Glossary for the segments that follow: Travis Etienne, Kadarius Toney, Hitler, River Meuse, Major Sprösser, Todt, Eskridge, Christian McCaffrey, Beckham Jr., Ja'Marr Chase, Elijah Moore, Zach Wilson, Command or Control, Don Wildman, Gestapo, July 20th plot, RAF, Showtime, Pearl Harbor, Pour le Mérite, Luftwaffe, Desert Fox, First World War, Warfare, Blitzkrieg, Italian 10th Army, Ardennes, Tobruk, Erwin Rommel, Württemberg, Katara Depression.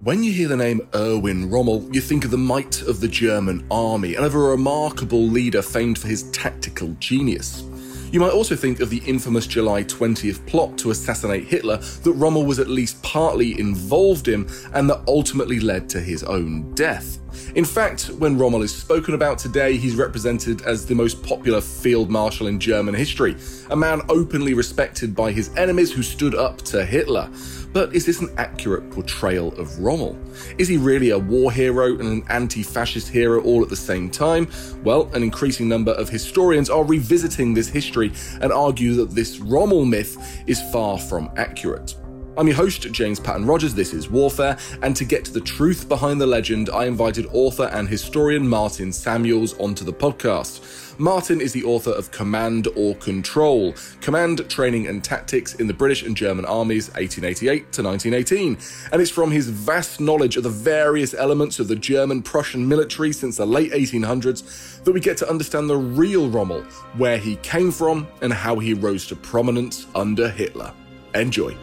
When you hear the name Erwin Rommel, you think of the might of the German army and of a remarkable leader famed for his tactical genius. You might also think of the infamous July 20th plot to assassinate Hitler that Rommel was at least partly involved in and that ultimately led to his own death. In fact, when Rommel is spoken about today, he's represented as the most popular field marshal in German history, a man openly respected by his enemies who stood up to Hitler. But is this an accurate portrayal of Rommel? Is he really a war hero and an anti-fascist hero all at the same time? Well, an increasing number of historians are revisiting this history and argue that this Rommel myth is far from accurate. I'm your host, James Patton Rogers, this is Warfare, and to get to the truth behind the legend, I invited author and historian Martin Samuels onto the podcast. Martin is the author of Command or Control, Command, Training and Tactics in the British and German Armies, 1888 to 1918, and it's from his vast knowledge of the various elements of the German-Prussian military since the late 1800s that we get to understand the real Rommel, where he came from and how he rose to prominence under Hitler. Enjoy.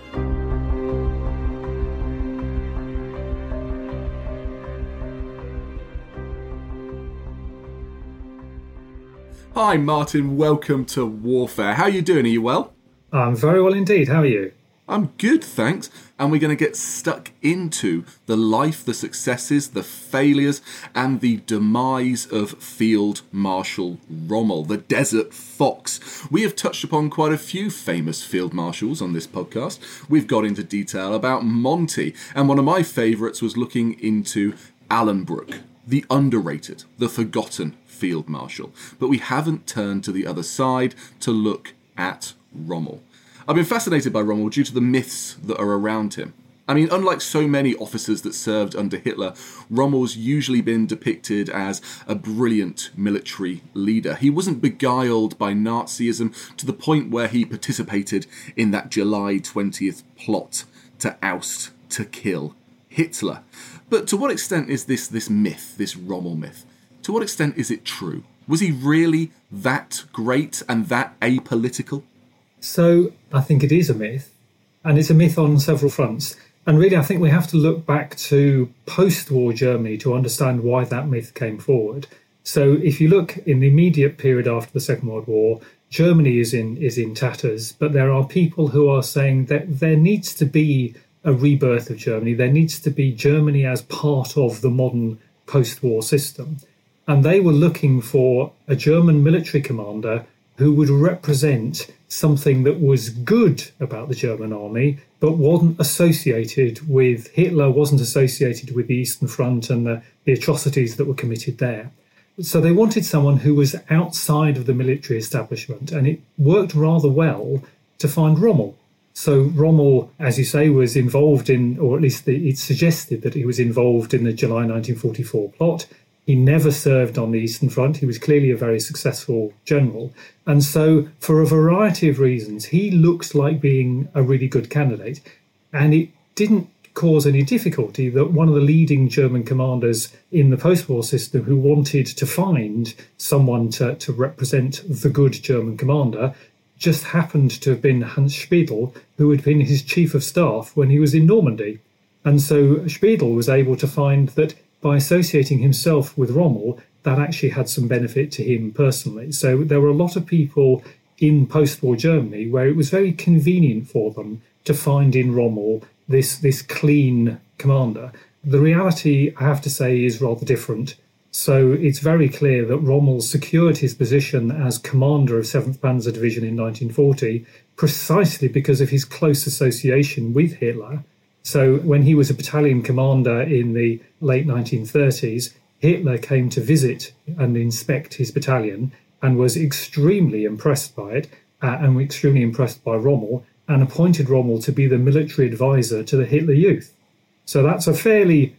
Hi Martin, welcome to Warfare. How are you doing? Are you well? I'm very well indeed. How are you? I'm good, thanks. And we're going to get stuck into the life, the successes, the failures, and the demise of Field Marshal Rommel, the Desert Fox. We have touched upon quite a few famous field marshals on this podcast. We've got into detail about Monty, and one of my favourites was looking into Allenbrook, the underrated, the forgotten Field Marshal, but we haven't turned to the other side to look at Rommel. I've been fascinated by Rommel due to the myths that are around him. I mean, unlike so many officers that served under Hitler, Rommel's usually been depicted as a brilliant military leader. He wasn't beguiled by Nazism to the point where he participated in that July 20th plot to oust, to kill Hitler. But to what extent is this myth, this Rommel myth? To what extent is it true? Was he really that great and that apolitical? So I think it is a myth, and it's a myth on several fronts. And really, I think we have to look back to post-war Germany to understand why that myth came forward. So if you look in the immediate period after the Second World War, Germany is in tatters, but there are people who are saying that there needs to be a rebirth of Germany. There needs to be Germany as part of the modern post-war system. And they were looking for a German military commander who would represent something that was good about the German army, but wasn't associated with Hitler, wasn't associated with the Eastern Front and the atrocities that were committed there. So they wanted someone who was outside of the military establishment, and it worked rather well to find Rommel. So Rommel, as you say, was involved in, or at least it's suggested that he was involved in the July 1944 plot. He never served on the Eastern Front. He was clearly a very successful general. And so for a variety of reasons, he looked like being a really good candidate. And it didn't cause any difficulty that one of the leading German commanders in the post-war system who wanted to find someone to represent the good German commander just happened to have been Hans Speidel, who had been his chief of staff when he was in Normandy. And so Speidel was able to find that by associating himself with Rommel, that actually had some benefit to him personally. So there were a lot of people in post-war Germany, where it was very convenient for them to find in Rommel this clean commander. The reality, I have to say, is rather different. So it's very clear that Rommel secured his position as commander of 7th Panzer Division in 1940 precisely because of his close association with Hitler. So when he was a battalion commander in the late 1930s, Hitler came to visit and inspect his battalion and was extremely impressed by it and extremely impressed by Rommel, and appointed Rommel to be the military advisor to the Hitler Youth. So that's a fairly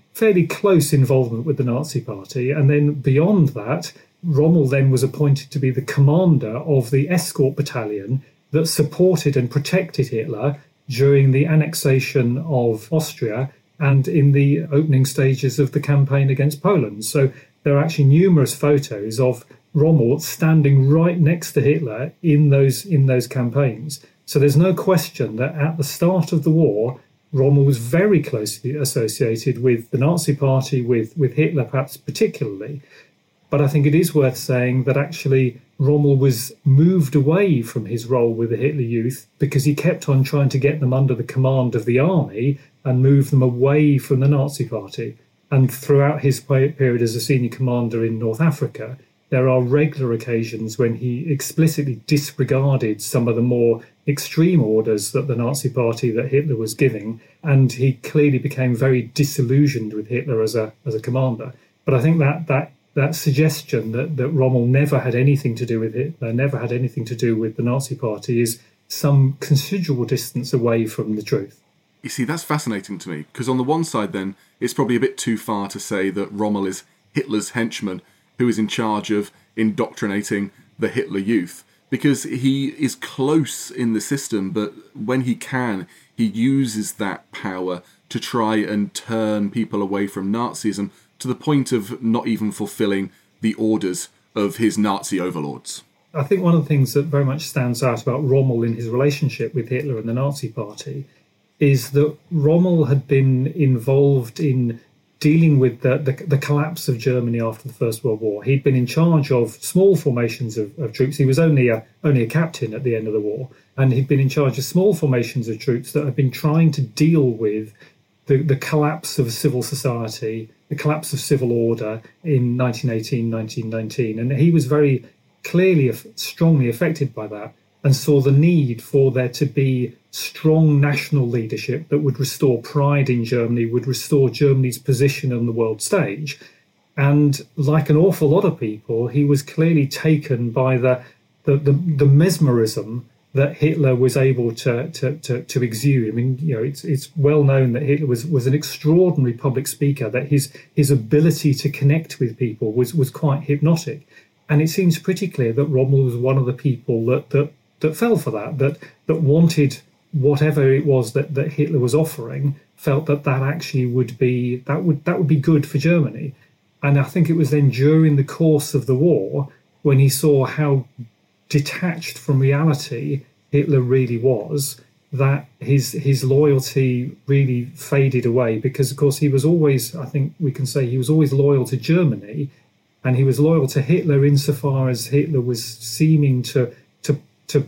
close involvement with the Nazi Party. And then beyond that, Rommel then was appointed to be the commander of the escort battalion that supported and protected Hitler during the annexation of Austria and in the opening stages of the campaign against Poland. So there are actually numerous photos of Rommel standing right next to Hitler in those campaigns. So there's no question that at the start of the war, Rommel was very closely associated with the Nazi Party, with Hitler perhaps particularly. But I think it is worth saying that actually Rommel was moved away from his role with the Hitler Youth because he kept on trying to get them under the command of the army and move them away from the Nazi Party. And throughout his period as a senior commander in North Africa, there are regular occasions when he explicitly disregarded some of the more extreme orders that the Nazi Party, that Hitler was giving, and he clearly became very disillusioned with Hitler as a commander. But I think that suggestion that Rommel never had anything to do with Hitler, never had anything to do with the Nazi Party, is some considerable distance away from the truth. You see, that's fascinating to me, because on the one side then, it's probably a bit too far to say that Rommel is Hitler's henchman who is in charge of indoctrinating the Hitler Youth, because he is close in the system, but when he can, he uses that power to try and turn people away from Nazism, to the point of not even fulfilling the orders of his Nazi overlords. I think one of the things that very much stands out about Rommel in his relationship with Hitler and the Nazi Party is that Rommel had been involved in dealing with the collapse of Germany after the First World War. He'd been in charge of small formations of troops. He was only a captain at the end of the war, and he'd been in charge of small formations of troops that had been trying to deal with the collapse of civil society, the collapse of civil order in 1918, 1919. And he was very clearly strongly affected by that and saw the need for there to be strong national leadership that would restore pride in Germany, would restore Germany's position on the world stage. And like an awful lot of people, he was clearly taken by the mesmerism that Hitler was able to exude. I mean, you know, it's well known that Hitler was an extraordinary public speaker, that his ability to connect with people was quite hypnotic. And it seems pretty clear that Rommel was one of the people that fell for that wanted whatever it was that Hitler was offering, felt that actually would be good for Germany. And I think it was then during the course of the war when he saw how detached from reality Hitler really was, that his loyalty really faded away, because of course he was always, I think we can say, he was always loyal to Germany, and he was loyal to Hitler insofar as Hitler was seeming to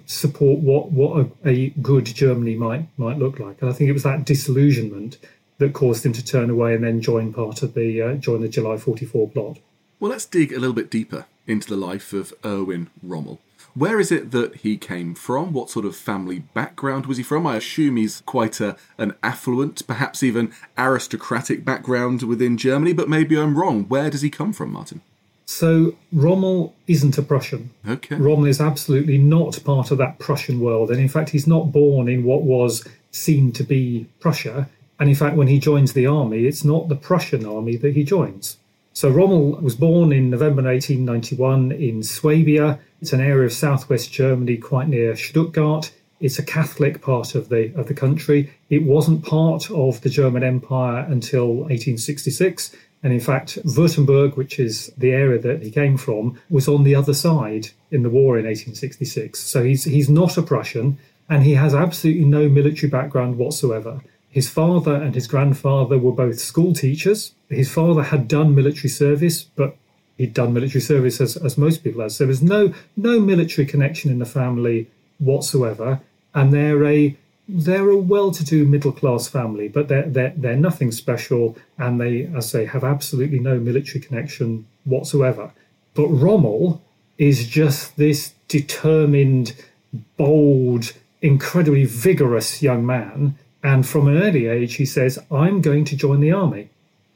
support what a good Germany might look like. And I think it was that disillusionment that caused him to turn away and then join the July 44 plot. Well, let's dig a little bit deeper into the life of Erwin Rommel. Where is it that he came from? What sort of family background was he from? I assume he's quite an affluent, perhaps even aristocratic background within Germany, but maybe I'm wrong. Where does he come from, Martin? So Rommel isn't a Prussian. Okay. Rommel is absolutely not part of that Prussian world. And in fact, he's not born in what was seen to be Prussia. And in fact, when he joins the army, it's not the Prussian army that he joins. So Rommel was born in November 1891 in Swabia. It's an area of southwest Germany, quite near Stuttgart. It's a Catholic part of the country. It wasn't part of the German Empire until 1866. And in fact, Württemberg, which is the area that he came from, was on the other side in the war in 1866. So he's not a Prussian, and he has absolutely no military background whatsoever. His father and his grandfather were both school teachers. His father had done military service, but He'd done military service, as most people have. So there was no military connection in the family whatsoever. And they're a well-to-do middle-class family, but they're nothing special. And they, as I say, have absolutely no military connection whatsoever. But Rommel is just this determined, bold, incredibly vigorous young man. And from an early age, he says, I'm going to join the army.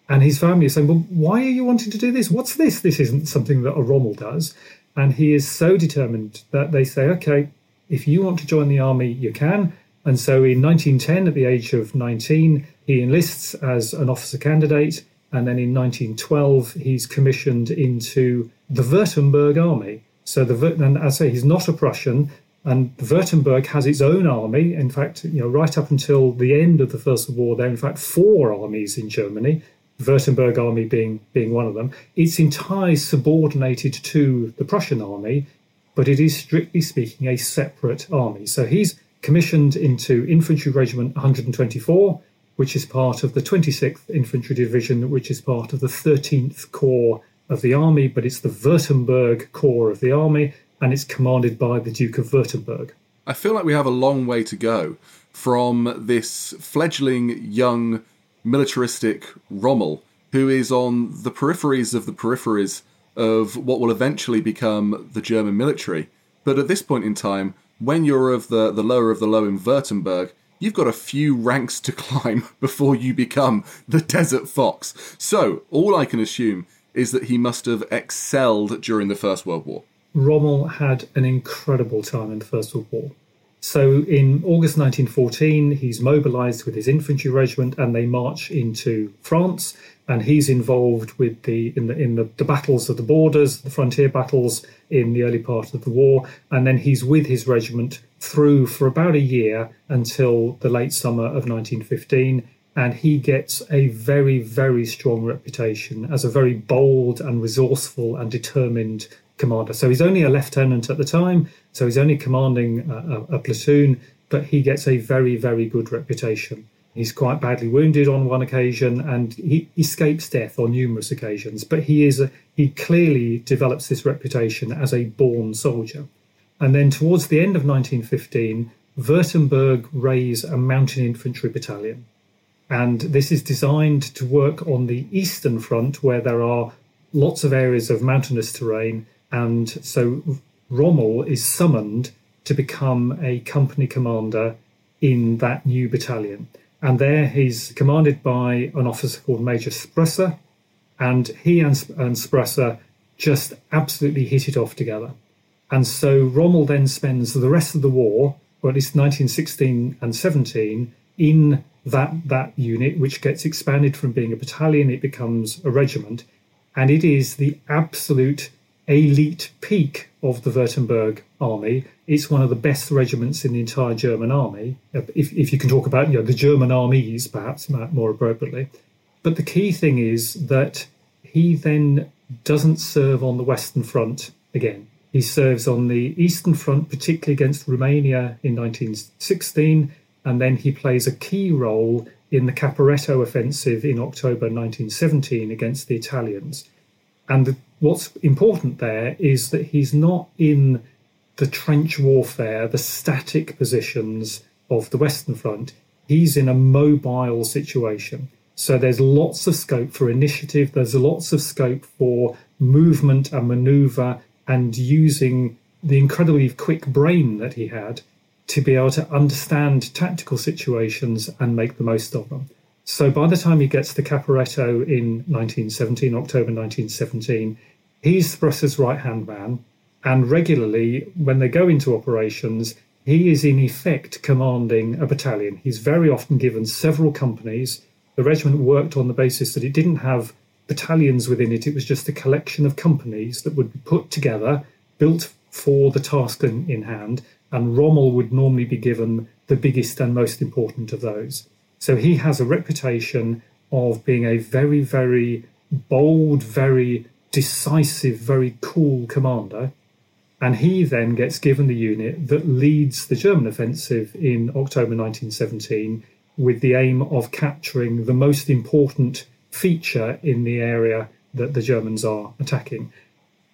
And his family is saying, well, why are you wanting to do this? What's this? This isn't something that a Rommel does. And he is so determined that they say, OK, if you want to join the army, you can. And so in 1910, at the age of 19, he enlists as an officer candidate. And then in 1912, he's commissioned into the Württemberg army. So and as I say, he's not a Prussian. And Württemberg has its own army. In fact, right up until the end of the First World War, there are, in fact, 4 armies in Germany, Württemberg army being one of them. It's entirely subordinated to the Prussian army, but it is, strictly speaking, a separate army. So he's commissioned into Infantry Regiment 124, which is part of the 26th Infantry Division, which is part of the 13th Corps of the Army, but it's the Württemberg Corps of the Army, and it's commanded by the Duke of Württemberg. I feel like we have a long way to go from this fledgling young militaristic Rommel, who is on the peripheries of what will eventually become the German military. But at this point in time, when you're of the lower of the low in Württemberg, you've got a few ranks to climb before you become the Desert Fox. So all I can assume is that he must have excelled during the First World War. Rommel had an incredible time in the First World War. So in August 1914, he's mobilised with his infantry regiment and they march into France, and he's involved with the battles of the borders, the frontier battles in the early part of the war, and then he's with his regiment through for about a year until the late summer of 1915, and he gets a very, very strong reputation as a very bold and resourceful and determined commander. So he's only a lieutenant at the time, so he's only commanding a platoon, but he gets a very, very good reputation. He's quite badly wounded on one occasion, and he escapes death on numerous occasions, but he clearly develops this reputation as a born soldier. And then towards the end of 1915, Württemberg raise a mountain infantry battalion. And this is designed to work on the Eastern Front, where there are lots of areas of mountainous terrain, and so Rommel is summoned to become a company commander in that new battalion. And there he's commanded by an officer called Major Sprösser, and he and Sprösser just absolutely hit it off together. And so Rommel then spends the rest of the war, or at least 1916 and 17, in that unit, which gets expanded from being a battalion, it becomes a regiment, and it is the absolute elite peak of the Württemberg army. It's one of the best regiments in the entire German army, if you can talk about the German armies, perhaps more appropriately. But the key thing is that he then doesn't serve on the Western Front again. He serves on the Eastern Front, particularly against Romania in 1916, and then he plays a key role in the Caporetto offensive in October 1917 against the Italians. And what's important there is that he's not in the trench warfare, the static positions of the Western Front. He's in a mobile situation. So there's lots of scope for initiative. There's lots of scope for movement and manoeuvre and using the incredibly quick brain that he had to be able to understand tactical situations and make the most of them. So by the time he gets to Caporetto in October 1917, he's Sprösser's right-hand man, and regularly, when they go into operations, he is in effect commanding a battalion. He's very often given several companies. The regiment worked on the basis that it didn't have battalions within it. It was just a collection of companies that would be put together, built for the task in hand, and Rommel would normally be given the biggest and most important of those. So he has a reputation of being a very, very bold, very decisive, very cool commander. And he then gets given the unit that leads the German offensive in October 1917 with the aim of capturing the most important feature in the area that the Germans are attacking.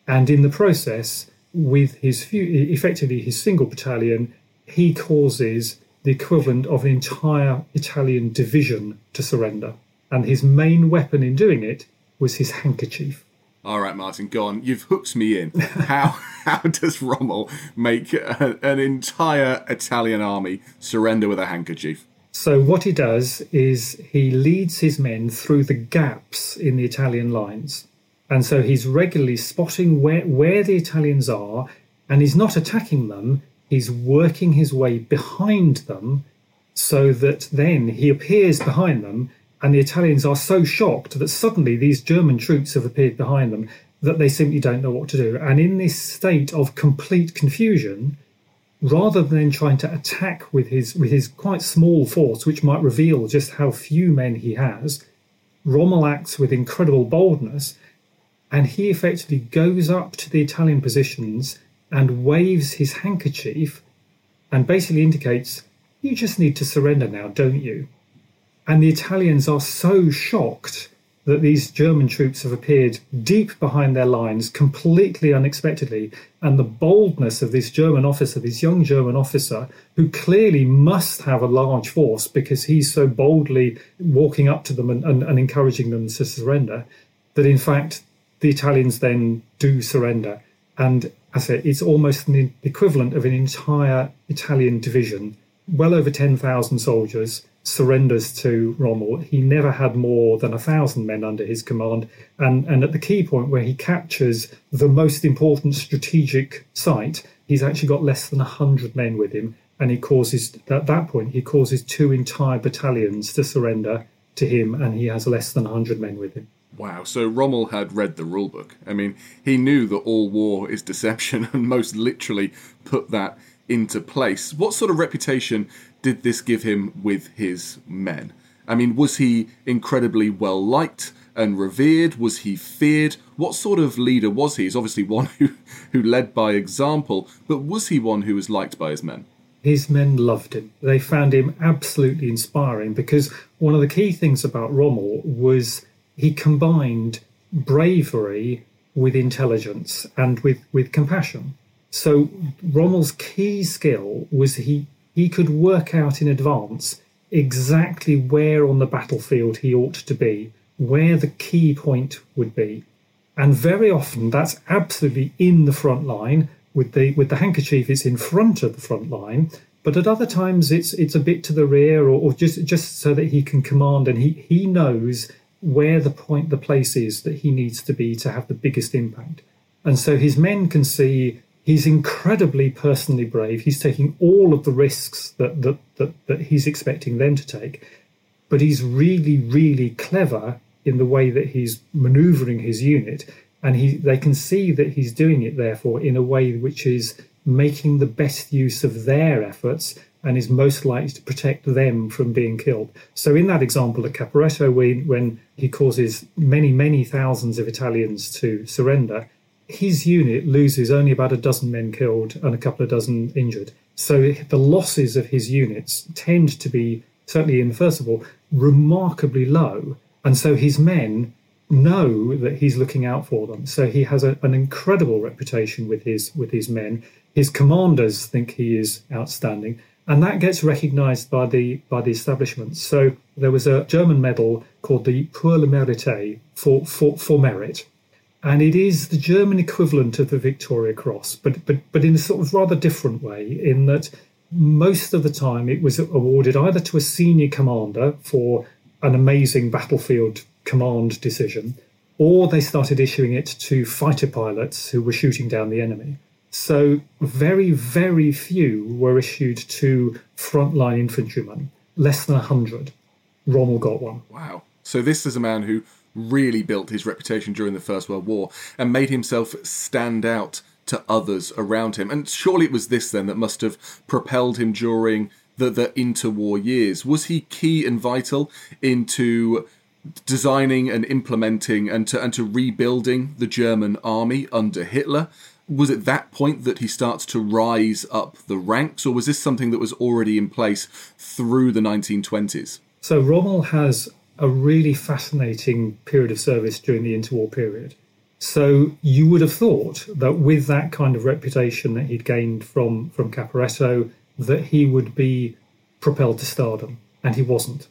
And in the process, with his effectively his single battalion, he causes the equivalent of an entire Italian division to surrender. And his main weapon in doing it was his handkerchief. All right, Martin, go on. You've hooked me in. How does Rommel make an entire Italian army surrender with a handkerchief? So what he does is he leads his men through the gaps in the Italian lines. And so he's regularly spotting where the Italians are, and he's not attacking them. He's working his way behind them so that then he appears behind them, and the Italians are so shocked that suddenly these German troops have appeared behind them that they simply don't know what to do. And in this state of complete confusion, rather than trying to attack with his quite small force, which might reveal just how few men he has, Rommel acts with incredible boldness, and he effectively goes up to the Italian positions and waves his handkerchief and basically indicates, you just need to surrender now, don't you? And the Italians are so shocked that these German troops have appeared deep behind their lines, completely unexpectedly, and the boldness of this German officer, this young German officer, who clearly must have a large force because he's so boldly walking up to them and encouraging them to surrender, that in fact the Italians then do surrender. And as I say, it's almost the equivalent of an entire Italian division, well over 10,000 soldiers, surrenders to Rommel. He never had more than 1,000 men under his command. And at the key point where he captures the most important strategic site, he's actually got less than 100 men with him. And he causes, at that point, he causes two entire battalions to surrender to him, and he has less than 100 men with him. Wow, so Rommel had read the rulebook. I mean, he knew that all war is deception and most literally put that into place. What sort of reputation did this give him with his men? I mean, was he incredibly well liked and revered? Was he feared? What sort of leader was he? He's obviously one who led by example, but was he one who was liked by his men? His men loved him. They found him absolutely inspiring, because one of the key things about Rommel was he combined bravery with intelligence and with compassion. So Rommel's key skill was he could work out in advance exactly where on the battlefield he ought to be, where the key point would be. And very often that's absolutely in the front line. With the handkerchief, it's in front of the front line. But at other times it's a bit to the rear or just so that he can command, and he knows where the place is that he needs to be to have the biggest impact. And so his men can see he's incredibly personally brave. He's taking all of the risks that he's expecting them to take. But he's really, really clever in the way that he's manoeuvring his unit. And they can see that he's doing it, therefore, in a way which is making the best use of their efforts and is most likely to protect them from being killed. So in that example at Caporetto, when he causes many, many thousands of Italians to surrender, his unit loses only about 12 men killed and a couple of dozen injured. So the losses of his units tend to be, certainly in the first of all, remarkably low. And so his men know that he's looking out for them. So he has an incredible reputation with his men. His commanders think he is outstanding. And that gets recognised by the establishment. So there was a German medal called the Pour le Mérite, for merit. And it is the German equivalent of the Victoria Cross, but in a sort of rather different way, in that most of the time it was awarded either to a senior commander for an amazing battlefield command decision, or they started issuing it to fighter pilots who were shooting down the enemy. So very, very few were issued to frontline infantrymen, less than 100. Rommel got one. Wow. So this is a man who really built his reputation during the First World War and made himself stand out to others around him. And surely it was this then that must have propelled him during the interwar years. Was he key and vital into designing and implementing and to rebuilding the German army under Hitler? Was it that point that he starts to rise up the ranks, or was this something that was already in place through the 1920s? So Rommel has a really fascinating period of service during the interwar period. So you would have thought that with that kind of reputation that he'd gained from Caporetto, that he would be propelled to stardom, and he wasn't.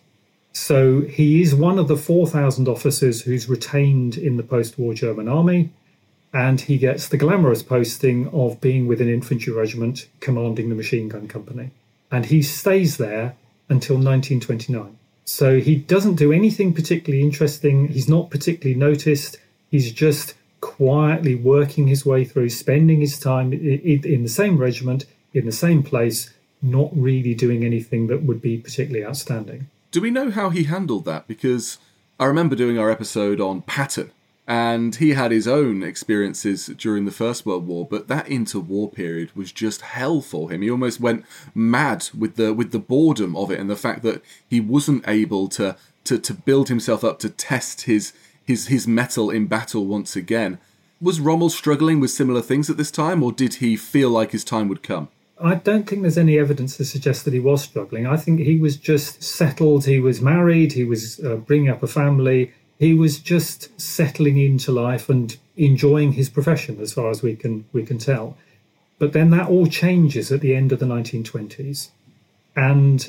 So he is one of the 4,000 officers who's retained in the post-war German army, and he gets the glamorous posting of being with an infantry regiment commanding the machine gun company. And he stays there until 1929. So he doesn't do anything particularly interesting. He's not particularly noticed. He's just quietly working his way through, spending his time in the same regiment, in the same place, not really doing anything that would be particularly outstanding. Do we know how he handled that? Because I remember doing our episode on Patton, and he had his own experiences during the First World War, but that interwar period was just hell for him. He almost went mad with the boredom of it and the fact that he wasn't able to build himself up to test his mettle in battle once again. Was Rommel struggling with similar things at this time, or did he feel like his time would come? I don't think there's any evidence to suggest that he was struggling. I think he was just settled. He was married. He was bringing up a family. He was just settling into life and enjoying his profession, as far as we can tell. But then that all changes at the end of the 1920s. And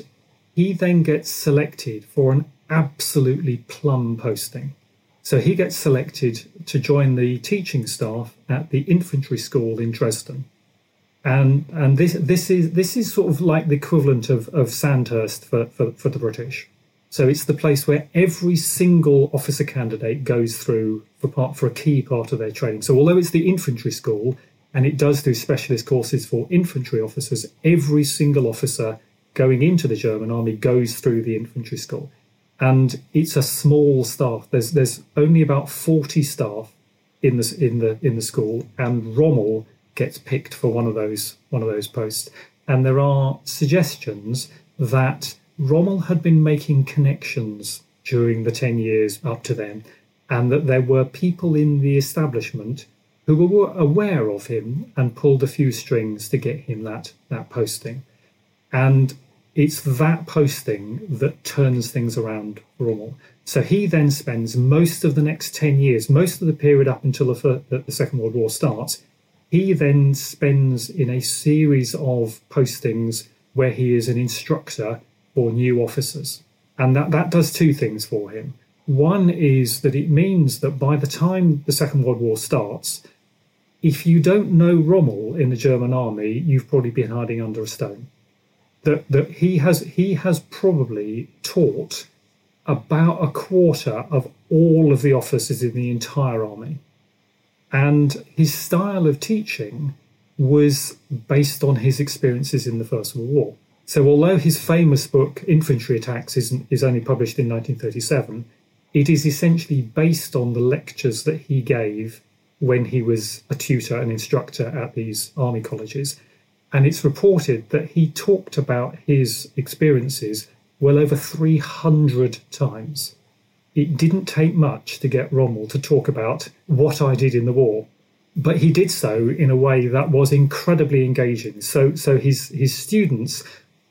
he then gets selected for an absolutely plum posting. So he gets selected to join the teaching staff at the infantry school in Dresden. And this is sort of like the equivalent of Sandhurst for the British. So it's the place where every single officer candidate goes through for a key part of their training. So although it's the infantry school, and it does do specialist courses for infantry officers, every single officer going into the German army goes through the infantry school. And it's a small staff. There's only about 40 staff in the school, and Rommel gets picked for one of those posts. And there are suggestions that Rommel had been making connections during the 10 years up to then, and that there were people in the establishment who were aware of him and pulled a few strings to get him that posting. And it's that posting that turns things around for Rommel. So he then spends most of the next 10 years, most of the period up until the Second World War starts, he then spends in a series of postings where he is an instructor for new officers. And that does two things for him. One is that it means that by the time the Second World War starts, if you don't know Rommel in the German army, you've probably been hiding under a stone. That he has probably taught about a quarter of all of the officers in the entire army. And his style of teaching was based on his experiences in the First World War. So although his famous book, Infantry Attacks, is only published in 1937, it is essentially based on the lectures that he gave when he was a tutor and instructor at these army colleges. And it's reported that he talked about his experiences well over 300 times. It didn't take much to get Rommel to talk about what I did in the war, but he did so in a way that was incredibly engaging. So his students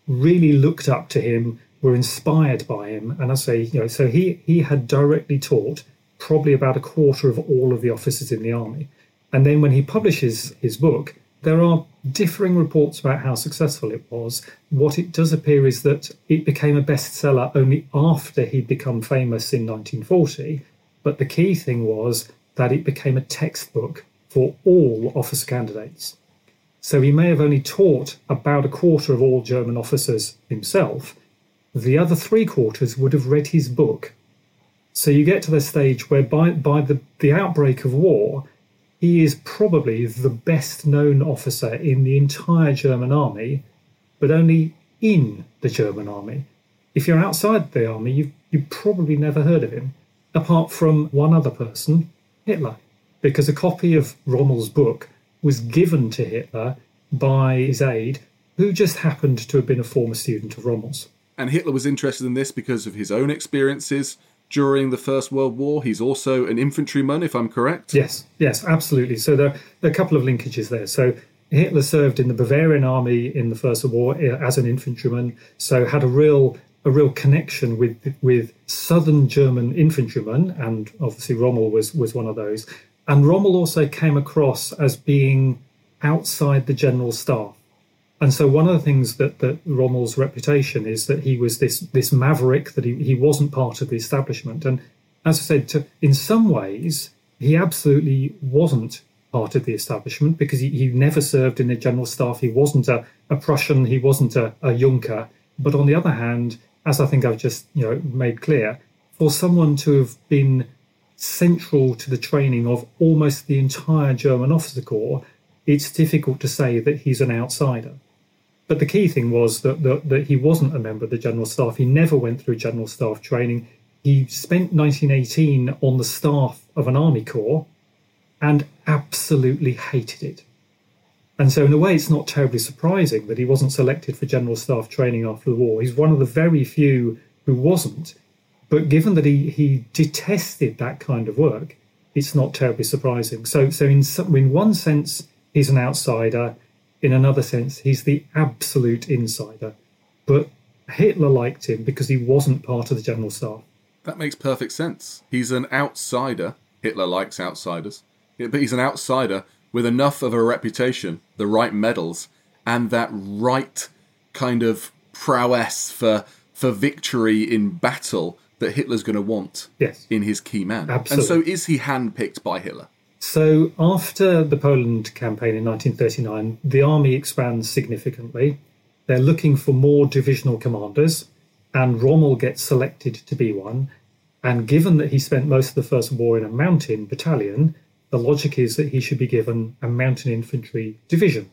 really looked up to him, were inspired by him, and I say, so he had directly taught probably about a quarter of all of the officers in the army. And then when he publishes his book, there are differing reports about how successful it was. What it does appear is that it became a bestseller only after he'd become famous in 1940. But the key thing was that it became a textbook for all officer candidates. So he may have only taught about a quarter of all German officers himself. The other three quarters would have read his book. So you get to the stage where by the outbreak of war, he is probably the best-known officer in the entire German army, but only in the German army. If you're outside the army, you've probably never heard of him, apart from one other person, Hitler, because a copy of Rommel's book was given to Hitler by his aide, who just happened to have been a former student of Rommel's. And Hitler was interested in this because of his own experiences during the First World War. He's also an infantryman, if I'm correct? Yes, absolutely. So there are a couple of linkages there. So Hitler served in the Bavarian army in the First World War as an infantryman, so had a real a real connection with southern German infantrymen, and obviously Rommel was one of those. And Rommel also came across as being outside the general staff. And so one of the things that Rommel's reputation is that he was this maverick, that he wasn't part of the establishment. And as I said, in some ways, he absolutely wasn't part of the establishment because he never served in the general staff. He wasn't a Prussian. He wasn't a Junker. But on the other hand, as I think I've just made clear, for someone to have been central to the training of almost the entire German officer corps, it's difficult to say that he's an outsider. But the key thing was that he wasn't a member of the general staff. He never went through general staff training. He spent 1918 on the staff of an army corps and absolutely hated it. And so in a way, it's not terribly surprising that he wasn't selected for general staff training after the war. He's one of the very few who wasn't. But given that he detested that kind of work, it's not terribly surprising. So in one sense, he's an outsider. In another sense, he's the absolute insider. But Hitler liked him because he wasn't part of the general staff. That makes perfect sense. He's an outsider. Hitler likes outsiders. But he's an outsider with enough of a reputation, the right medals, and that right kind of prowess for victory in battle that Hitler's going to want in his key man. Absolutely. And so is he handpicked by Hitler? So after the Poland campaign in 1939, the army expands significantly. They're looking for more divisional commanders, and Rommel gets selected to be one. And given that he spent most of the First War in a mountain battalion, the logic is that he should be given a mountain infantry division.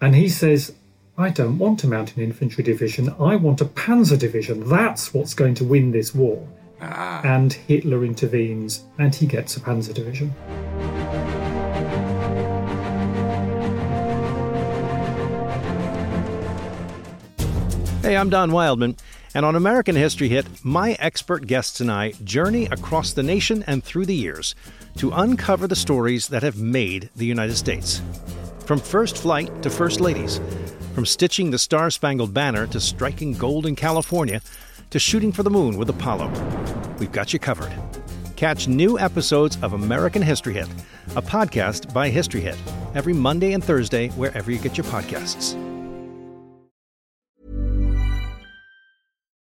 And he says, I don't want a mountain infantry division. I want a panzer division. That's what's going to win this war. Ah. And Hitler intervenes and he gets a panzer division. Hey, I'm Don Wildman, and on American History Hit, my expert guests and I journey across the nation and through the years to uncover the stories that have made the United States. From first flight to first ladies, from stitching the Star-Spangled Banner to striking gold in California, to shooting for the moon with Apollo. We've got you covered. Catch new episodes of American History Hit, a podcast by History Hit, every Monday and Thursday, wherever you get your podcasts.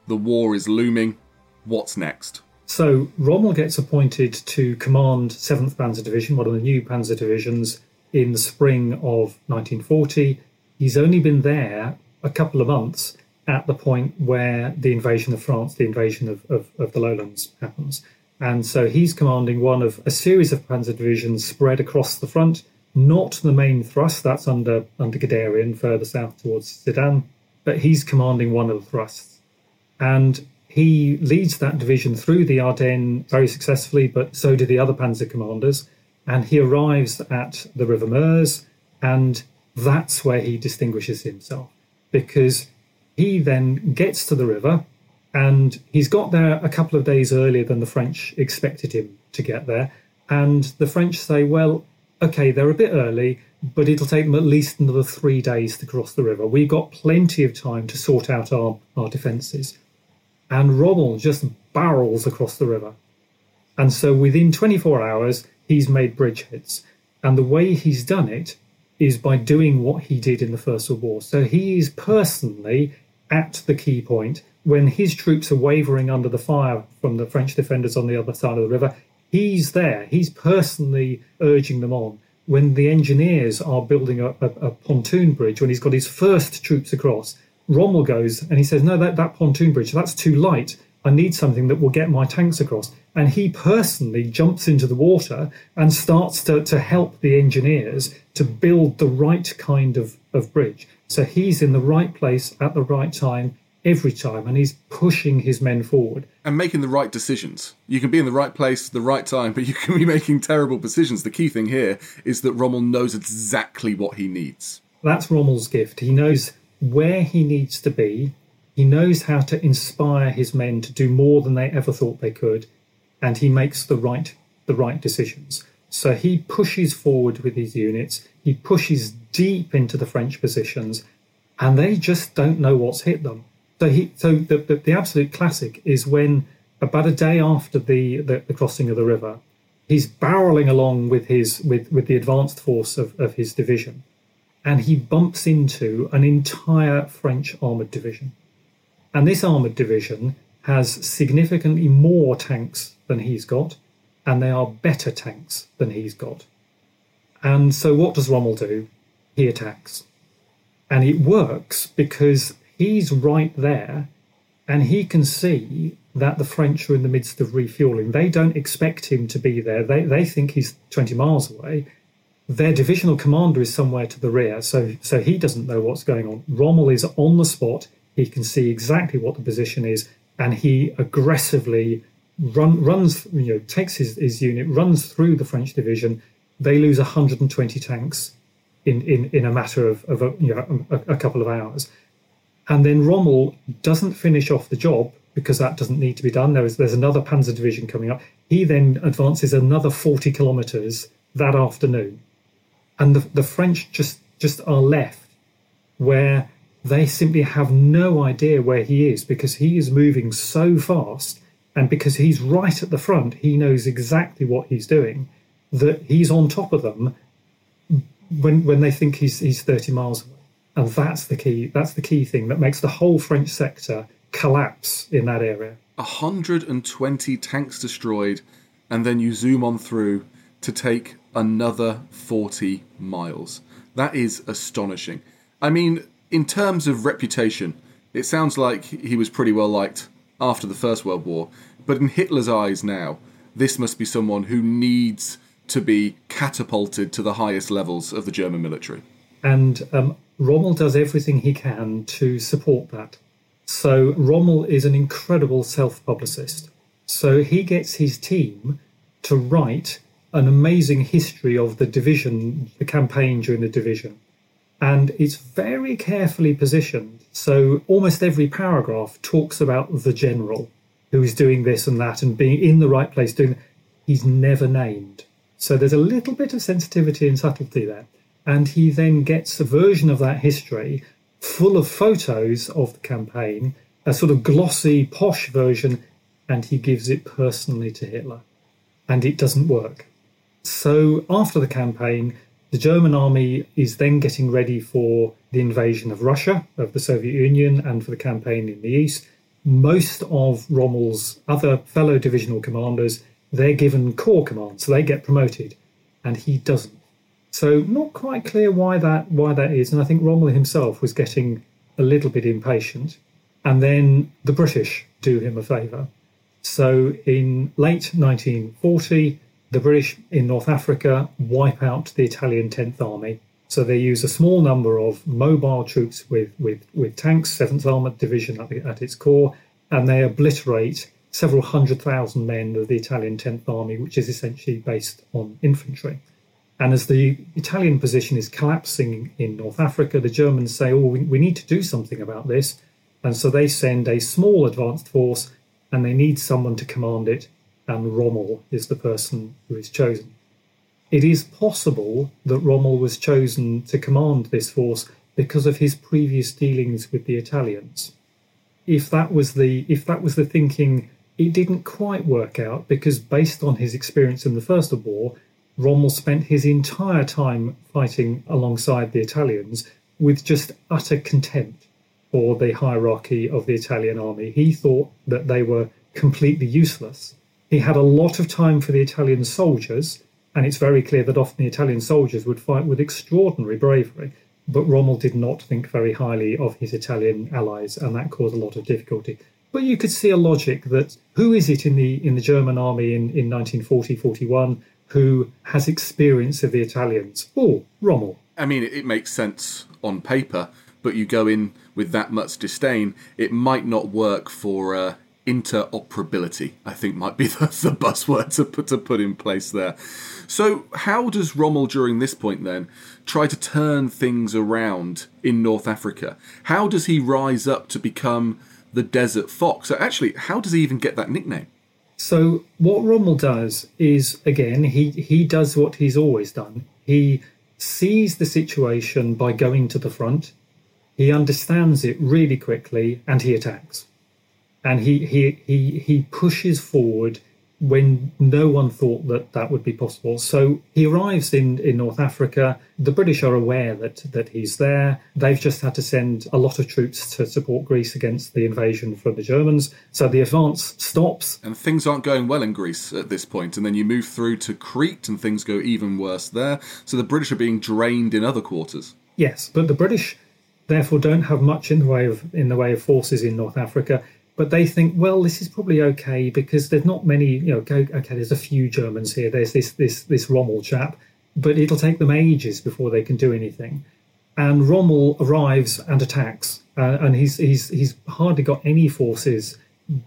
The war is looming. What's next? So Rommel gets appointed to command 7th Panzer Division, one of the new panzer divisions, in the spring of 1940. He's only been there a couple of months at the point where the invasion of France, the invasion of the lowlands happens. And so he's commanding one of a series of panzer divisions spread across the front, not the main thrust, that's under Guderian, further south towards Sedan, but he's commanding one of the thrusts. And he leads that division through the Ardennes very successfully, but so do the other panzer commanders. And he arrives at the River Meuse, and that's where he distinguishes himself, because he then gets to the river, and he's got there a couple of days earlier than the French expected him to get there. And the French say, well, OK, they're a bit early, but it'll take them at least another 3 days to cross the river. We've got plenty of time to sort out our defences. And Rommel just barrels across the river. And so within 24 hours, he's made bridgeheads. And the way he's done it is by doing what he did in the First World War. So he is personally at the key point. When his troops are wavering under the fire from the French defenders on the other side of the river, he's there. He's personally urging them on. When the engineers are building a pontoon bridge, when he's got his first troops across, Rommel goes and he says, no, that pontoon bridge, that's too light. I need something that will get my tanks across. And he personally jumps into the water and starts to help the engineers to build the right kind of bridge. So he's in the right place at the right time every time, and he's pushing his men forward. And making the right decisions. You can be in the right place at the right time, but you can be making terrible decisions. The key thing here is that Rommel knows exactly what he needs. That's Rommel's gift. He knows where he needs to be. He knows how to inspire his men to do more than they ever thought they could, and he makes the right decisions. So he pushes forward with his units, he pushes deep into the French positions, and they just don't know what's hit them. So the absolute classic is when, about a day after the crossing of the river, he's barreling along with the advanced force of his division, and he bumps into an entire French armoured division. And this armoured division has significantly more tanks than he's got, and they are better tanks than he's got. And so what does Rommel do? He attacks. And it works because he's right there, and he can see that the French are in the midst of refuelling. They don't expect him to be there. They think he's 20 miles away. Their divisional commander is somewhere to the rear, so he doesn't know what's going on. Rommel is on the spot. He can see exactly what the position is, and he aggressively runs, takes his unit, runs through the French division. They lose 120 tanks in a matter of a couple of hours. And then Rommel doesn't finish off the job because that doesn't need to be done. There's another Panzer Division coming up. He then advances another 40 kilometres that afternoon. And the French just are left where they simply have no idea where he is, because he is moving so fast, and because he's right at the front, he knows exactly what he's doing, that he's on top of them when they think he's 30 miles away. And that's the key thing that makes the whole French sector collapse in that area. 120 tanks destroyed, and then you zoom on through to take another 40 miles. That is astonishing. I mean, in terms of reputation, it sounds like he was pretty well liked after the First World War, but in Hitler's eyes now, this must be someone who needs to be catapulted to the highest levels of the German military. And Rommel does everything he can to support that. So Rommel is an incredible self-publicist. So he gets his team to write an amazing history of the division, the campaign during the division. And it's very carefully positioned. So almost every paragraph talks about the general who is doing this and that and being in the right place. He's never named. So there's a little bit of sensitivity and subtlety there. And he then gets a version of that history full of photos of the campaign, a sort of glossy, posh version, and he gives it personally to Hitler. And it doesn't work. So after the campaign, the German army is then getting ready for the invasion of Russia, of the Soviet Union, and for the campaign in the East. Most of Rommel's other fellow divisional commanders, they're given corps commands, so they get promoted, and he doesn't. So not quite clear why that is, and I think Rommel himself was getting a little bit impatient. And then the British do him a favour. So in late 1940, the British in North Africa wipe out the Italian 10th Army. So they use a small number of mobile troops with tanks, 7th Armoured Division at its core, and they obliterate several 100,000 men of the Italian 10th Army, which is essentially based on infantry. And as the Italian position is collapsing in North Africa, the Germans say, we need to do something about this. And so they send a small advanced force, and they need someone to command it, and Rommel is the person who is chosen. It is possible that Rommel was chosen to command this force because of his previous dealings with the Italians. If that was the thinking, it didn't quite work out, because based on his experience in the First World War, Rommel spent his entire time fighting alongside the Italians with just utter contempt for the hierarchy of the Italian army. He thought that they were completely useless. He had a lot of time for the Italian soldiers, and it's very clear that often the Italian soldiers would fight with extraordinary bravery. But Rommel did not think very highly of his Italian allies, and that caused a lot of difficulty. But you could see a logic that who is it in the German army in 1940-41 who has experience of the Italians? Oh, Rommel. I mean, it makes sense on paper, but you go in with that much disdain, it might not work for interoperability, I think might be the buzzword to put in place there. So how does Rommel during this point then try to turn things around in North Africa? How does he rise up to become the Desert Fox? So actually, how does he even get that nickname? So what Rommel does is, again, he does what he's always done. He sees the situation by going to the front. He understands it really quickly and he attacks. And he pushes forward when no one thought that would be possible. So he arrives in North Africa. The British are aware that he's there. They've just had to send a lot of troops to support Greece against the invasion from the Germans. So the advance stops. And things aren't going well in Greece at this point. And then you move through to Crete and things go even worse there. So the British are being drained in other quarters. Yes, but the British therefore don't have much in the way of forces in North Africa. But they think, well, this is probably okay because there's not many, okay, there's a few Germans here. There's this Rommel chap, but it'll take them ages before they can do anything. And Rommel arrives and attacks, and he's hardly got any forces,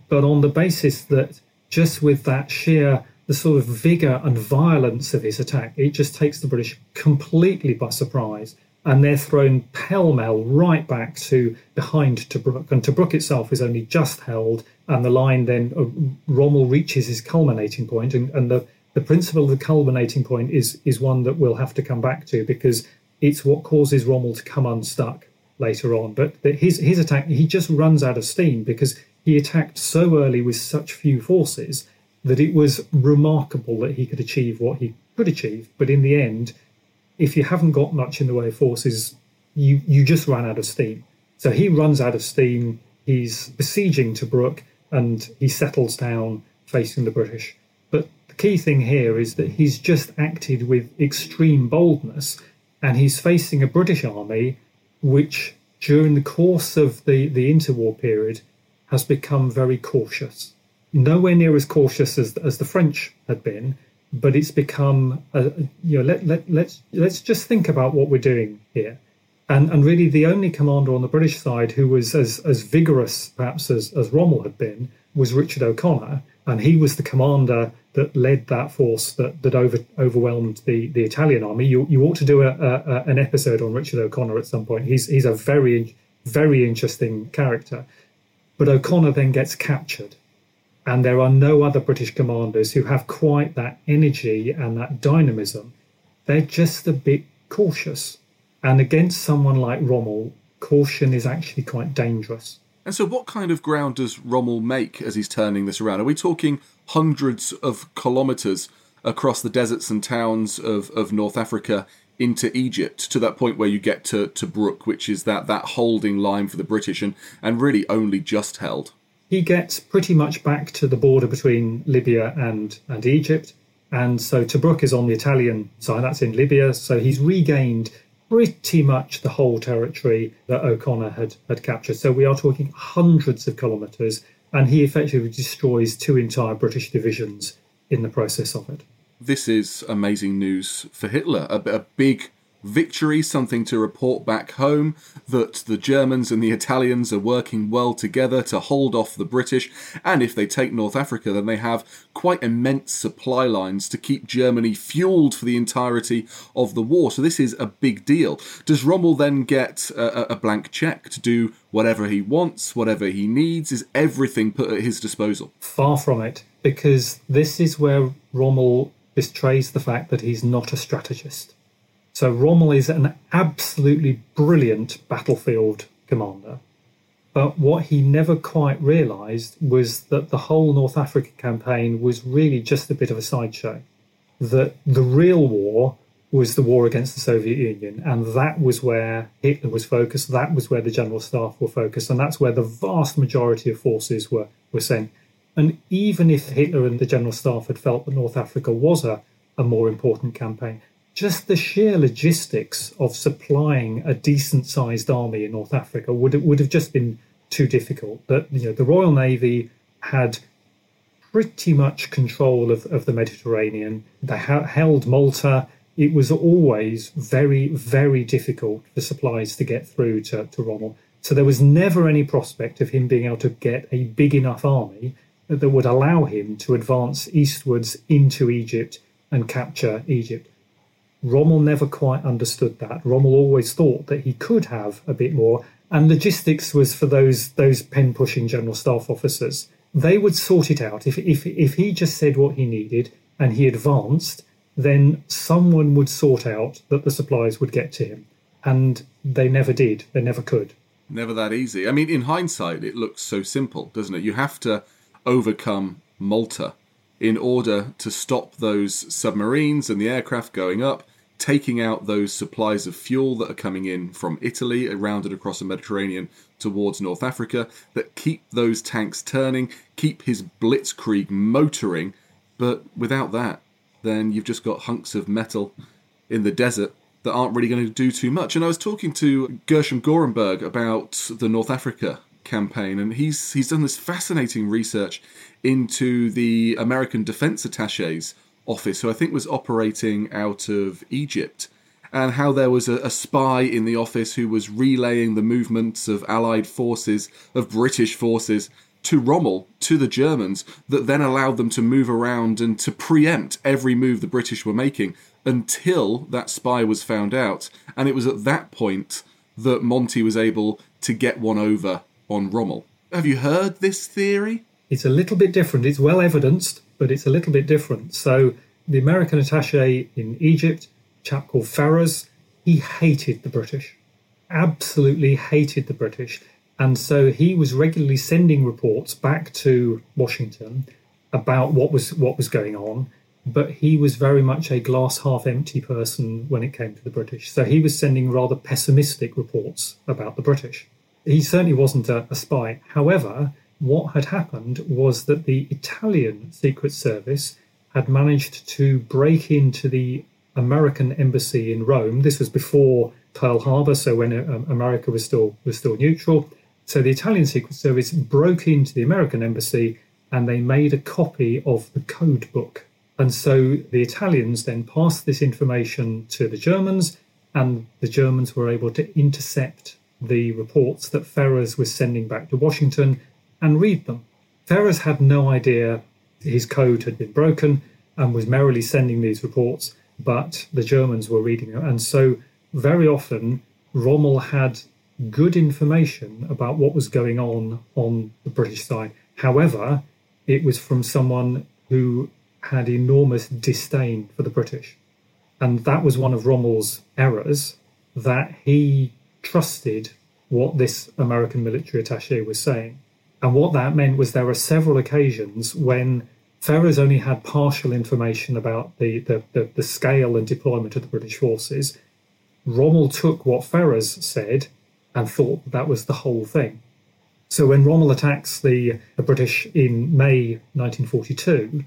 but on the basis that just with that sheer, the sort of vigour and violence of his attack, it just takes the British completely by surprise. And they're thrown pell-mell right back to behind Tobruk. And Tobruk itself is only just held. And the line then, Rommel reaches his culminating point. And the principle of the culminating point is one that we'll have to come back to because it's what causes Rommel to come unstuck later on. But his attack, he just runs out of steam because he attacked so early with such few forces that it was remarkable that he could achieve what he could achieve. But in the end, if you haven't got much in the way of forces, you just ran out of steam. So he runs out of steam, he's besieging Tobruk, and he settles down facing the British. But the key thing here is that he's just acted with extreme boldness, and he's facing a British army which, during the course of the interwar period, has become very cautious. Nowhere near as cautious as the French had been, but it's become, let's just think about what we're doing here. And really the only commander on the British side who was as vigorous, perhaps, as Rommel had been was Richard O'Connor, and he was the commander that led that force that overwhelmed the Italian army. You ought to do an episode on Richard O'Connor at some point. He's a very, very interesting character. But O'Connor then gets captured. And there are no other British commanders who have quite that energy and that dynamism. They're just a bit cautious. And against someone like Rommel, caution is actually quite dangerous. And so what kind of ground does Rommel make as he's turning this around? Are we talking hundreds of kilometres across the deserts and towns of North Africa into Egypt, to that point where you get to Tobruk, which is that holding line for the British and really only just held? He gets pretty much back to the border between Libya and Egypt. And so Tobruk is on the Italian side, that's in Libya. So he's regained pretty much the whole territory that O'Connor had captured. So we are talking hundreds of kilometres, and he effectively destroys two entire British divisions in the process of it. This is amazing news for Hitler, a big victory, something to report back home, that the Germans and the Italians are working well together to hold off the British, and if they take North Africa, then they have quite immense supply lines to keep Germany fueled for the entirety of the war. So this is a big deal. Does Rommel then get a blank check to do whatever he wants, whatever he needs? Is everything put at his disposal? Far from it, because this is where Rommel betrays the fact that he's not a strategist. So Rommel is an absolutely brilliant battlefield commander. But what he never quite realised was that the whole North Africa campaign was really just a bit of a sideshow. That the real war was the war against the Soviet Union. And that was where Hitler was focused. That was where the General Staff were focused. And that's where the vast majority of forces were sent. And even if Hitler and the General Staff had felt that North Africa was a more important campaign, just the sheer logistics of supplying a decent-sized army in North Africa would have just been too difficult. But the Royal Navy had pretty much control of the Mediterranean. They held Malta. It was always very, very difficult for supplies to get through to Rommel. So there was never any prospect of him being able to get a big enough army that would allow him to advance eastwards into Egypt and capture Egypt. Rommel never quite understood that. Rommel always thought that he could have a bit more. And logistics was for those pen-pushing general staff officers. They would sort it out. If he just said what he needed and he advanced, then someone would sort out that the supplies would get to him. And they never did. They never could. Never that easy. I mean, in hindsight, it looks so simple, doesn't it? You have to overcome Malta in order to stop those submarines and the aircraft going up, taking out those supplies of fuel that are coming in from Italy, rounded across the Mediterranean towards North Africa, that keep those tanks turning, keep his blitzkrieg motoring. But without that, then you've just got hunks of metal in the desert that aren't really going to do too much. And I was talking to Gershom Gorenberg about the North Africa campaign, and he's done this fascinating research into the American Defense Attaché's office, who I think was operating out of Egypt, and how there was a spy in the office who was relaying the movements of Allied forces, of British forces, to Rommel, to the Germans, that then allowed them to move around and to preempt every move the British were making until that spy was found out. And it was at that point that Monty was able to get one over on Rommel. Have you heard this theory? It's a little bit different. It's well evidenced, but it's a little bit different. So the American attaché in Egypt, a chap called Farras, he hated the British. Absolutely hated the British. And so he was regularly sending reports back to Washington about what was going on, but he was very much a glass half empty person when it came to the British. So he was sending rather pessimistic reports about the British. He certainly wasn't a spy. However, what had happened was that the Italian Secret Service had managed to break into the American embassy in Rome. This was before Pearl Harbor, so when America was still neutral. So the Italian Secret Service broke into the American embassy and they made a copy of the code book. And so the Italians then passed this information to the Germans, and the Germans were able to intercept the reports that Ferrers was sending back to Washington and read them. Ferrers had no idea his code had been broken and was merrily sending these reports, but the Germans were reading them. And so very often Rommel had good information about what was going on the British side. However, it was from someone who had enormous disdain for the British. And that was one of Rommel's errors, that he trusted what this American military attaché was saying. And what that meant was there were several occasions when Ferrers only had partial information about the scale and deployment of the British forces. Rommel took what Ferrers said and thought that was the whole thing. So when Rommel attacks the British in May 1942,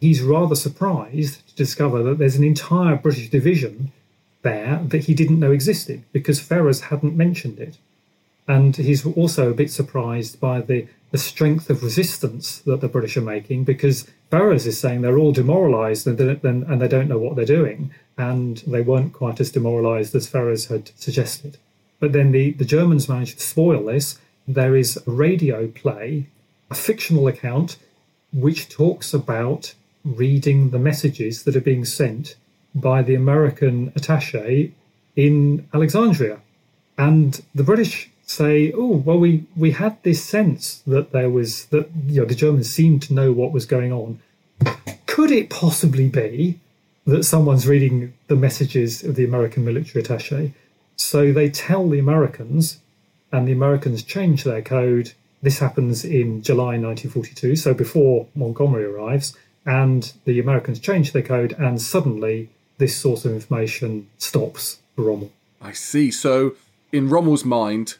he's rather surprised to discover that there's an entire British division there that he didn't know existed because Ferrers hadn't mentioned it. And he's also a bit surprised by the strength of resistance that the British are making, because Ferrers is saying they're all demoralised and they don't know what they're doing, and they weren't quite as demoralised as Ferrers had suggested. But then the Germans managed to spoil this. There is a radio play, a fictional account, which talks about reading the messages that are being sent by the American attaché in Alexandria. And the British say, oh, well, we had this sense that there was, that the Germans seemed to know what was going on. Could it possibly be that someone's reading the messages of the American military attaché? So they tell the Americans, and the Americans change their code. This happens in July 1942, so before Montgomery arrives, and the Americans change their code, and suddenly this sort of information stops for Rommel. I see. So in Rommel's mind,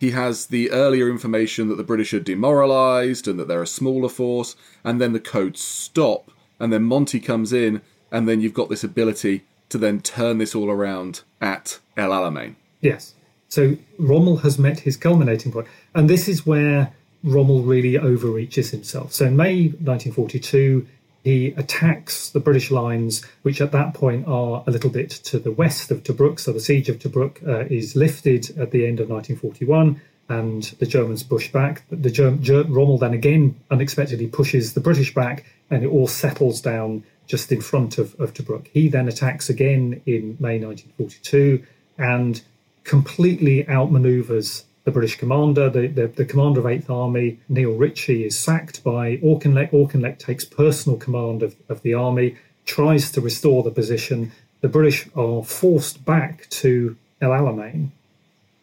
he has the earlier information that the British are demoralised and that they're a smaller force, and then the codes stop, and then Monty comes in, and then you've got this ability to then turn this all around at El Alamein. Yes. So Rommel has met his culminating point. And this is where Rommel really overreaches himself. So in May 1942, he attacks the British lines, which at that point are a little bit to the west of Tobruk. So the siege of Tobruk is lifted at the end of 1941, and the Germans push back. Rommel then again unexpectedly pushes the British back, and it all settles down just in front of Tobruk. He then attacks again in May 1942 and completely outmaneuvers the British commander. The commander of 8th Army, Neil Ritchie, is sacked by Auchinleck. Auchinleck takes personal command of the army, tries to restore the position. The British are forced back to El Alamein.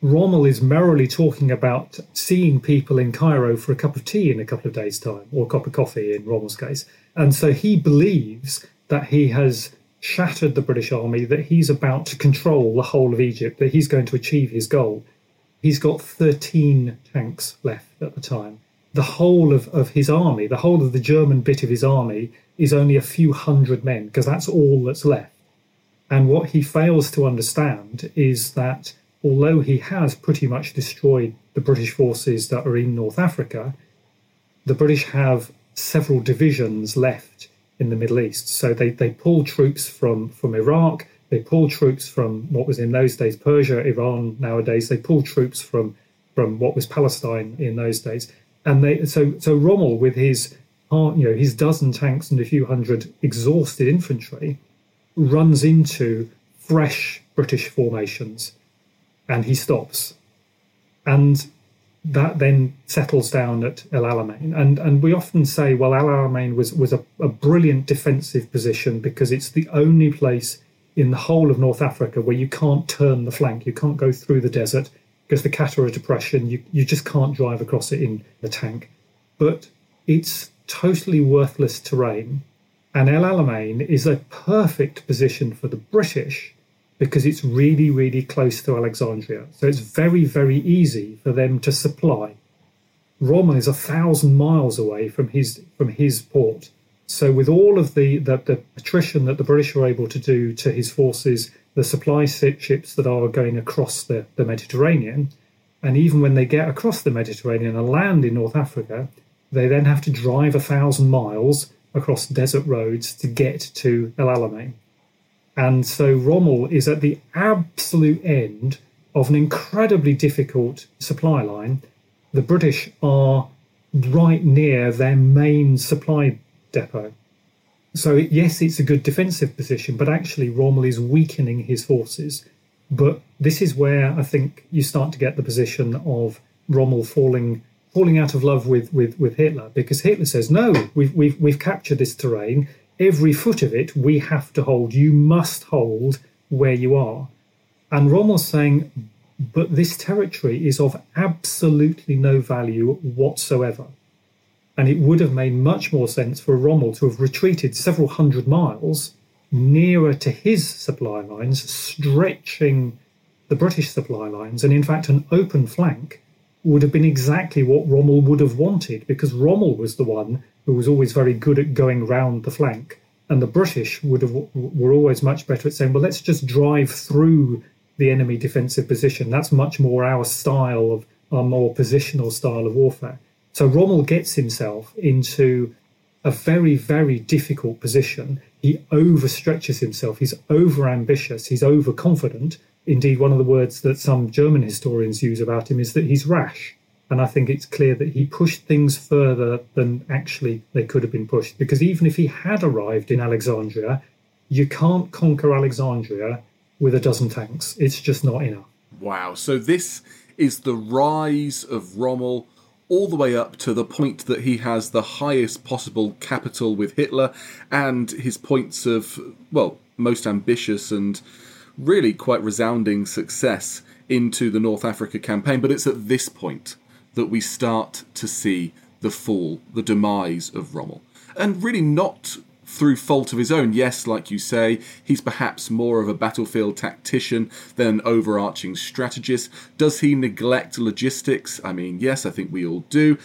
Rommel is merrily talking about seeing people in Cairo for a cup of tea in a couple of days' time, or a cup of coffee in Rommel's case. And so he believes that he has shattered the British army, that he's about to control the whole of Egypt, that he's going to achieve his goal. He's got 13 tanks left at the time. The whole of his army, the whole of the German bit of his army, is only a few hundred men, because that's all that's left. And what he fails to understand is that although he has pretty much destroyed the British forces that are in North Africa, the British have several divisions left in the Middle East. So they pull troops from Iraq. They pull troops from what was in those days Persia, Iran nowadays. They pull troops from what was Palestine in those days. And so Rommel, with his 12 tanks and a few hundred exhausted infantry, runs into fresh British formations, and he stops. And that then settles down at El Alamein. And we often say, well, El Alamein was a brilliant defensive position because it's the only place in the whole of North Africa where you can't turn the flank, you can't go through the desert, because the Katara Depression, you just can't drive across it in the tank. But it's totally worthless terrain, and El Alamein is a perfect position for the British because it's really, really close to Alexandria. So it's very, very easy for them to supply. Rommel is 1,000 miles away from his port. So with all of the attrition that the British are able to do to his forces, the supply ships that are going across the Mediterranean, and even when they get across the Mediterranean and land in North Africa, they then have to drive 1,000 miles across desert roads to get to El Alamein. And so Rommel is at the absolute end of an incredibly difficult supply line. The British are right near their main supply depot. So yes, it's a good defensive position, but actually Rommel is weakening his forces. But this is where I think you start to get the position of Rommel falling out of love with Hitler, because Hitler says, no, we've captured this terrain. Every foot of it we have to hold. You must hold where you are. And Rommel's saying, but this territory is of absolutely no value whatsoever. And it would have made much more sense for Rommel to have retreated several hundred miles nearer to his supply lines, stretching the British supply lines. And in fact, an open flank would have been exactly what Rommel would have wanted, because Rommel was the one who was always very good at going round the flank. And the British were always much better at saying, well, let's just drive through the enemy defensive position. That's much more our style, of our more positional style of warfare. So Rommel gets himself into a very, very difficult position. He overstretches himself. He's overambitious. He's overconfident. Indeed, one of the words that some German historians use about him is that he's rash. And I think it's clear that he pushed things further than actually they could have been pushed. Because even if he had arrived in Alexandria, you can't conquer Alexandria with 12 tanks. It's just not enough. Wow. So this is the rise of Rommel, all the way up to the point that he has the highest possible capital with Hitler, and his points of, well, most ambitious and really quite resounding success into the North Africa campaign. But it's at this point that we start to see the fall, the demise of Rommel. And really not through fault of his own. Yes, like you say, he's perhaps more of a battlefield tactician than an overarching strategist. Does he neglect logistics? I mean, yes, I think we all do.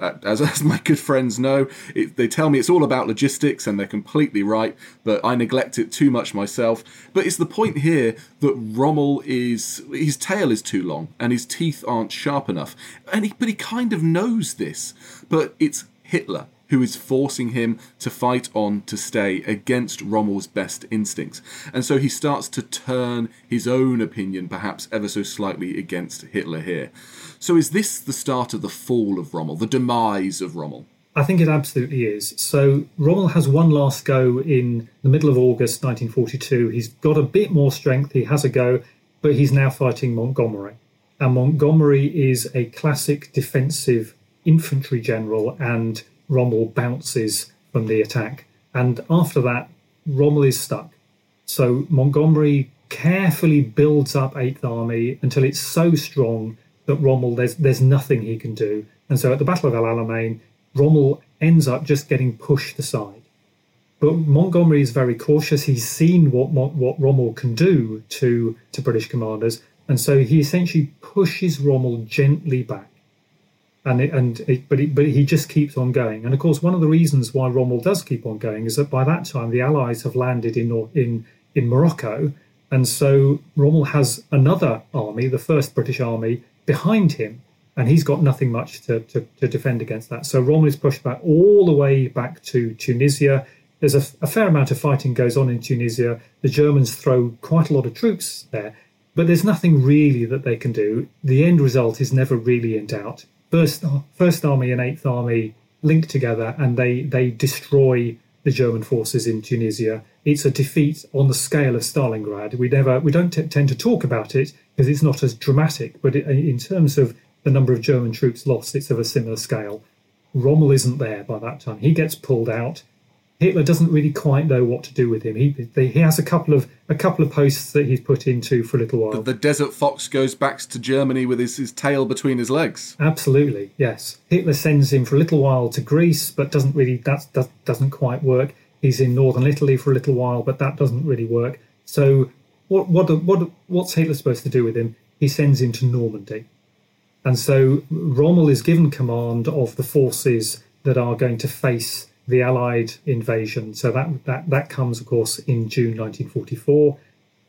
As my good friends know, they tell me it's all about logistics, and they're completely right, but I neglect it too much myself. But it's the point here that Rommel his tail is too long, and his teeth aren't sharp enough. But he kind of knows this, but it's Hitler who is forcing him to fight on, to stay against Rommel's best instincts. And so he starts to turn his own opinion, perhaps ever so slightly, against Hitler here. So is this the start of the fall of Rommel, the demise of Rommel? I think it absolutely is. So Rommel has one last go in the middle of August 1942. He's got a bit more strength, he has a go, but he's now fighting Montgomery. And Montgomery is a classic defensive infantry general, and Rommel bounces from the attack. And after that, Rommel is stuck. So Montgomery carefully builds up 8th Army until it's so strong that Rommel, there's nothing he can do. And so at the Battle of El Alamein, Rommel ends up just getting pushed aside. But Montgomery is very cautious. He's seen what Rommel can do to British commanders. And so he essentially pushes Rommel gently back. But he just keeps on going. And of course, one of the reasons why Rommel does keep on going is that by that time the Allies have landed in Morocco, and so Rommel has another army, the first British Army, behind him, and he's got nothing much to defend against that. So Rommel is pushed back all the way back to Tunisia. There's a fair amount of fighting goes on in Tunisia. The Germans throw quite a lot of troops there, but there's nothing really that they can do. The end result is never really in doubt. First Army and 8th Army link together, and they destroy the German forces in Tunisia. It's a defeat on the scale of Stalingrad. We don't tend to talk about it because it's not as dramatic, but in terms of the number of German troops lost, it's of a similar scale. Rommel isn't there by that time. He gets pulled out. Hitler doesn't really quite know what to do with him. He has a couple of posts that he's put into for a little while. But the Desert Fox goes back to Germany with his tail between his legs. Absolutely, yes. Hitler sends him for a little while to Greece, but that doesn't quite work. He's in northern Italy for a little while, but that doesn't really work. So what's Hitler supposed to do with him? He sends him to Normandy, and so Rommel is given command of the forces that are going to face the Allied invasion. So that comes, of course, in June 1944.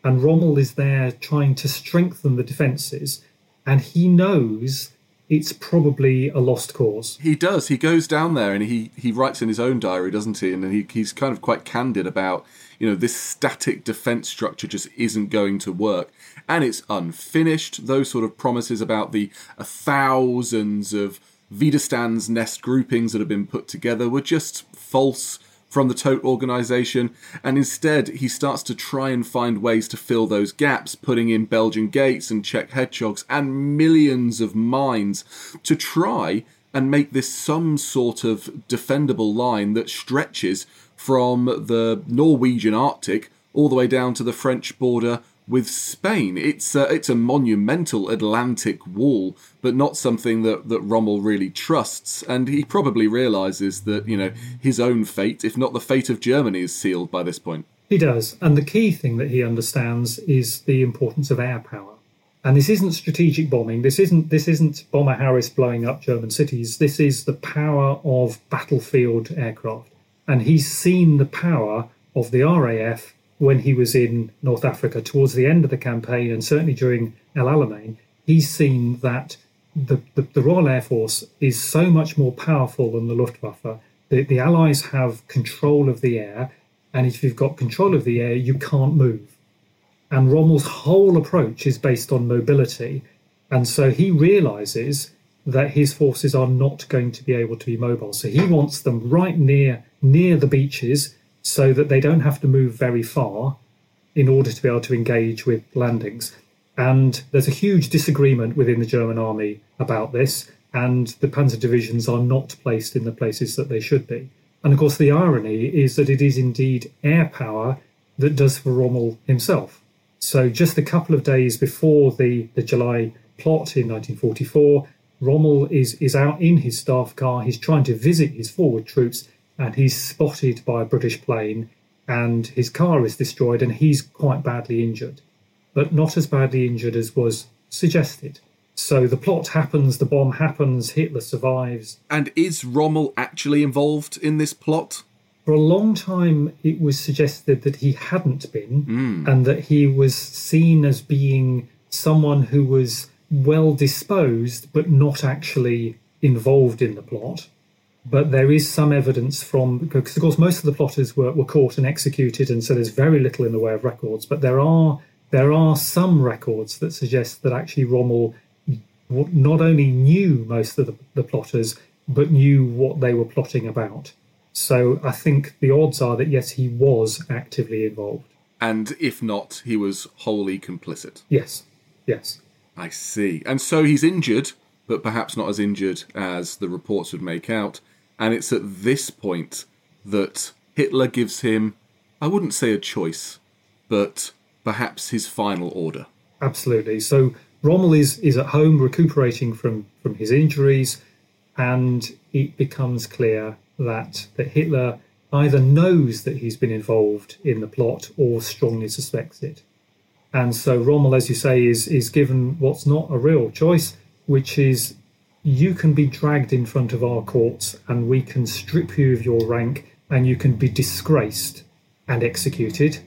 And Rommel is there trying to strengthen the defences. And he knows it's probably a lost cause. He does. He goes down there and he writes in his own diary, doesn't he? And he's kind of quite candid about, this static defence structure just isn't going to work. And it's unfinished. Those sort of promises about the thousands of Widerstands nest groupings that have been put together were just false from the Todt organisation, and instead he starts to try and find ways to fill those gaps, putting in Belgian gates and Czech hedgehogs and millions of mines to try and make this some sort of defendable line that stretches from the Norwegian Arctic all the way down to the French border with Spain. It's a monumental Atlantic wall, but not something that Rommel really trusts. And he probably realises that, his own fate, if not the fate of Germany, is sealed by this point. He does. And the key thing that he understands is the importance of air power. And this isn't strategic bombing. This isn't Bomber Harris blowing up German cities. This is the power of battlefield aircraft. And he's seen the power of the RAF when he was in North Africa towards the end of the campaign, and certainly during El Alamein. He's seen that the Royal Air Force is so much more powerful than the Luftwaffe. The Allies have control of the air, and if you've got control of the air, you can't move. And Rommel's whole approach is based on mobility, and so he realises that his forces are not going to be able to be mobile. So he wants them right near the beaches, so that they don't have to move very far in order to be able to engage with landings. And there's a huge disagreement within the German army about this, and the panzer divisions are not placed in the places that they should be. And of course, the irony is that it is indeed air power that does for Rommel himself. So just a couple of days before the July plot in 1944, Rommel is out in his staff car. He's trying to visit his forward troops. and he's spotted by a British plane and his car is destroyed and he's quite badly injured, but not as badly injured as was suggested. So the plot happens, the bomb happens, Hitler survives. And is Rommel actually involved in this plot? For a long time, it was suggested that he hadn't been and that he was seen as being someone who was well-disposed but not actually involved in the plot. But there is some evidence from... because, of course, most of the plotters were caught and executed, and so there's very little in the way of records. But there are some records that suggest that actually Rommel not only knew most of the plotters, but knew what they were plotting about. So I think the odds are that, yes, he was actively involved. And if not, he was wholly complicit. Yes. I see. And so he's injured, but perhaps not as injured as the reports would make out. And it's at this point that Hitler gives him, I wouldn't say a choice, but perhaps his final order. Absolutely. So Rommel is at home recuperating from his injuries, and it becomes clear that Hitler either knows that he's been involved in the plot or strongly suspects it. And so Rommel, as you say, is given what's not a real choice, which is you can be dragged in front of our courts and we can strip you of your rank and you can be disgraced and executed,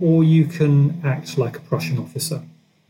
or you can act like a Prussian officer.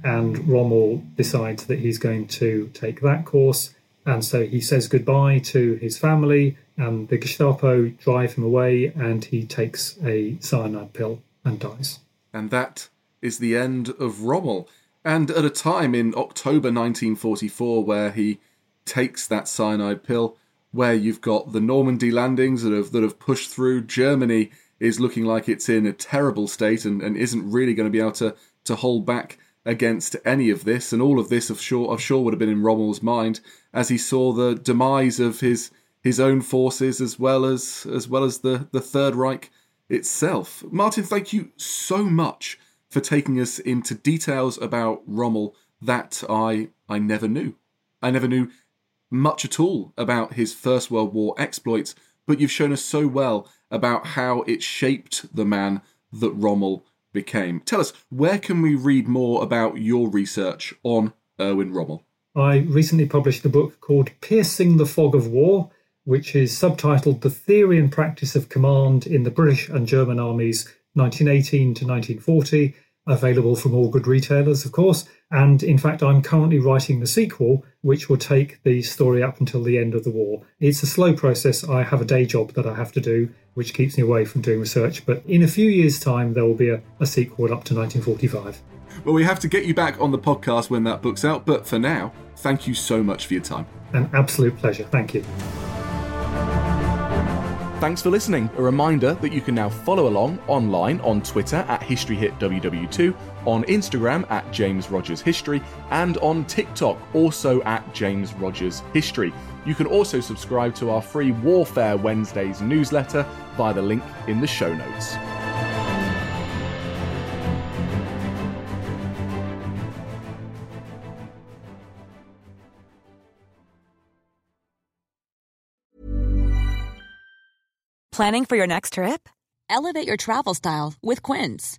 And Rommel decides that he's going to take that course, and so he says goodbye to his family, and the Gestapo drive him away, and he takes a cyanide pill and dies. And that is the end of Rommel. And at a time in October 1944 where he takes that cyanide pill, where you've got the Normandy landings that have pushed through, Germany is looking like it's in a terrible state and isn't really going to be able to hold back against any of this, and all of this I'm sure would have been in Rommel's mind as he saw the demise of his own forces as well as the Third Reich itself. Martin, thank you so much for taking us into details about Rommel that I never knew. I never knew much at all about his First World War exploits, but you've shown us so well about how it shaped the man that Rommel became. Tell us, where can we read more about your research on Erwin Rommel? I recently published a book called Piercing the Fog of War, which is subtitled The Theory and Practice of Command in the British and German Armies 1918 to 1940, available from all good retailers, of course. And in fact, I'm currently writing the sequel, which will take the story up until the end of the war. It's a slow process. I have a day job that I have to do, which keeps me away from doing research. But in a few years' time, there will be a sequel up to 1945. Well, we have to get you back on the podcast when that book's out. But for now, thank you so much for your time. An absolute pleasure. Thank you. Thanks for listening. A reminder that you can now follow along online on Twitter at HistoryHitWW2, on Instagram at JamesRogersHistory, and on TikTok also at JamesRogersHistory. You can also subscribe to our free Warfare Wednesdays newsletter via the link in the show notes. Planning for your next trip? Elevate your travel style with Quince.